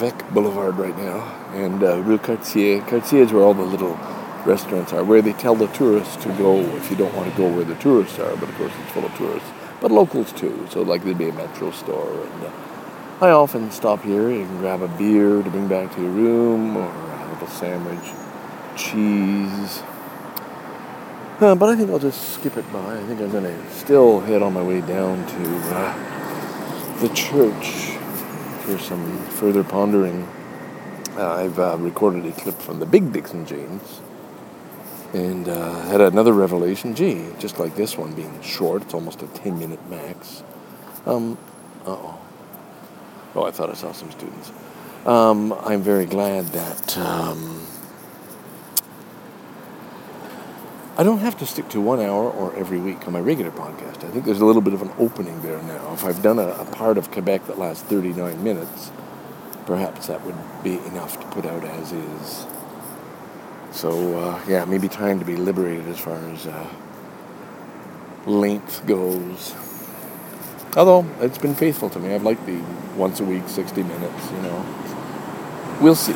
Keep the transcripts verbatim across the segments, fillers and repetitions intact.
René-Levesque Boulevard right now, and uh, Rue Cartier. Cartier is where all the little restaurants are, where they tell the tourists to go if you don't want to go where the tourists are, but of course it's full of tourists. But locals too, so like there'd be a Metro store. And uh, I often stop here and grab a beer to bring back to your room, or a little sandwich, cheese. Uh, but I think I'll just skip it by. I think I'm going to still head on my way down to uh, the church for some further pondering. Uh, I've uh, recorded a clip from the big DicksnJanes. And uh, had another revelation. Gee, just like this one being short, it's almost a ten-minute max. Um, uh-oh. Oh, I thought I saw some students. Um, I'm very glad that um, I don't have to stick to one hour or every week on my regular podcast. I think there's a little bit of an opening there now. If I've done a, a part of Quebec that lasts thirty-nine minutes, perhaps that would be enough to put out as is. So, uh, yeah, maybe time to be liberated as far as uh, length goes. Although, it's been faithful to me. I've liked the once a week, sixty minutes, you know. We'll see.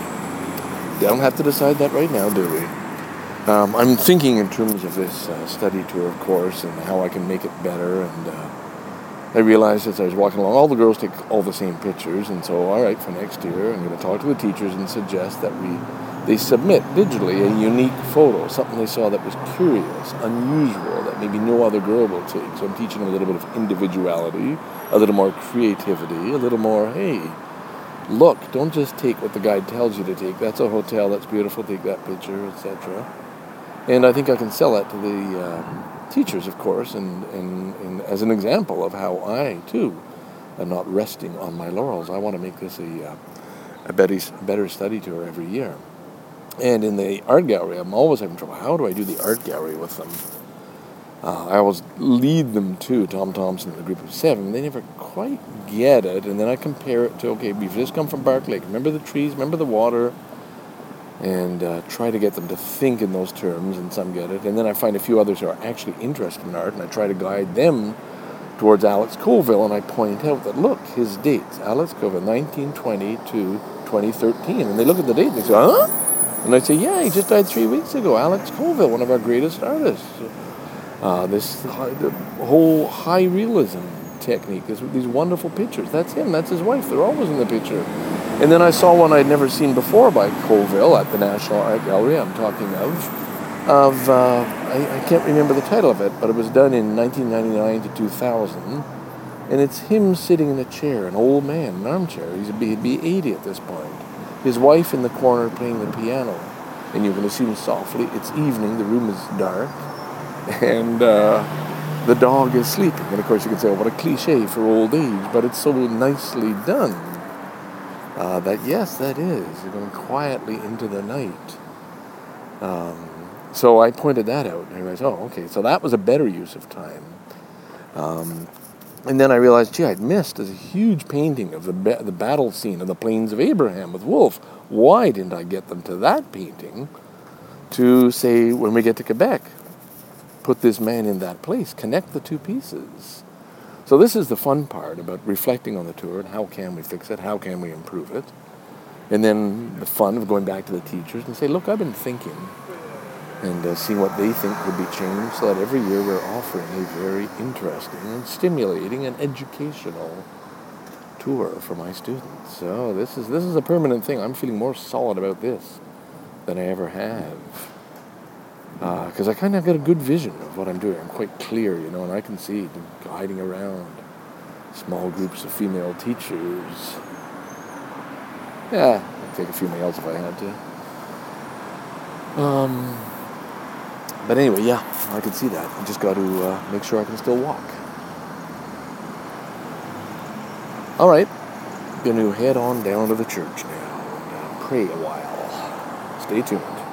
Don't have to decide that right now, do we? Um, I'm thinking in terms of this uh, study tour, of course, and how I can make it better. And uh, I realized as I was walking along, all the girls take all the same pictures. And so, all right, for next year, I'm going to talk to the teachers and suggest that we... they submit digitally a unique photo, something they saw that was curious, unusual, that maybe no other girl will take. So I'm teaching them a little bit of individuality, a little more creativity, a little more, hey, look, don't just take what the guide tells you to take. That's a hotel, that's beautiful, take that picture, et cetera. And I think I can sell that to the um, teachers, of course, and, and, and as an example of how I, too, am not resting on my laurels. I want to make this a, uh, a better study tour every year. And in the art gallery, I'm always having trouble. How do I do the art gallery with them? Uh, I always lead them to Tom Thompson and the group of seven. They never quite get it. And then I compare it to, okay, we've just come from Bark Lake. Remember the trees, remember the water. And uh, try to get them to think in those terms, and some get it. And then I find a few others who are actually interested in art, and I try to guide them towards Alex Colville. And I point out that, look, his dates, Alex Colville, nineteen twenty to twenty thirteen. And they look at the date and they say, huh? And I say, yeah, he just died three weeks ago. Alex Colville, one of our greatest artists. Uh, this high, the whole high realism technique, this, these wonderful pictures. That's him. That's his wife. They're always in the picture. And then I saw one I'd never seen before by Colville at the National Art Gallery. I'm talking of, of uh, I, I can't remember the title of it, but it was done in nineteen ninety-nine to two thousand. And it's him sitting in a chair, an old man, an armchair. He's, he'd be eighty at this point. His wife in the corner playing the piano. And you're going to see him softly. It's evening. The room is dark. And uh, the dog is sleeping. And, of course, you can say, oh, what a cliche for old age. But it's so nicely done uh, that, yes, that is. You're going quietly into the night. Um, so I pointed that out. And I realized, oh, okay, so that was a better use of time. Um, And then I realized, gee, I'd missed a huge painting of the ba- the battle scene of the Plains of Abraham with Wolfe. Why didn't I get them to that painting to say, when we get to Quebec, put this man in that place, connect the two pieces? So this is the fun part about reflecting on the tour and how can we fix it, how can we improve it? And then the fun of going back to the teachers and say, look, I've been thinking, and uh, see what they think could be changed so that every year we're offering a very interesting and stimulating and educational tour for my students. So this is this is a permanent thing. I'm feeling more solid about this than I ever have. Because uh, I kind of got a good vision of what I'm doing. I'm quite clear, you know, and I can see guiding around small groups of female teachers. Yeah, I'd take a few males if I had to. Um... But anyway, yeah, I can see that. I just got to uh, make sure I can still walk. All right, going to head on down to the church now and uh, pray a while. Stay tuned.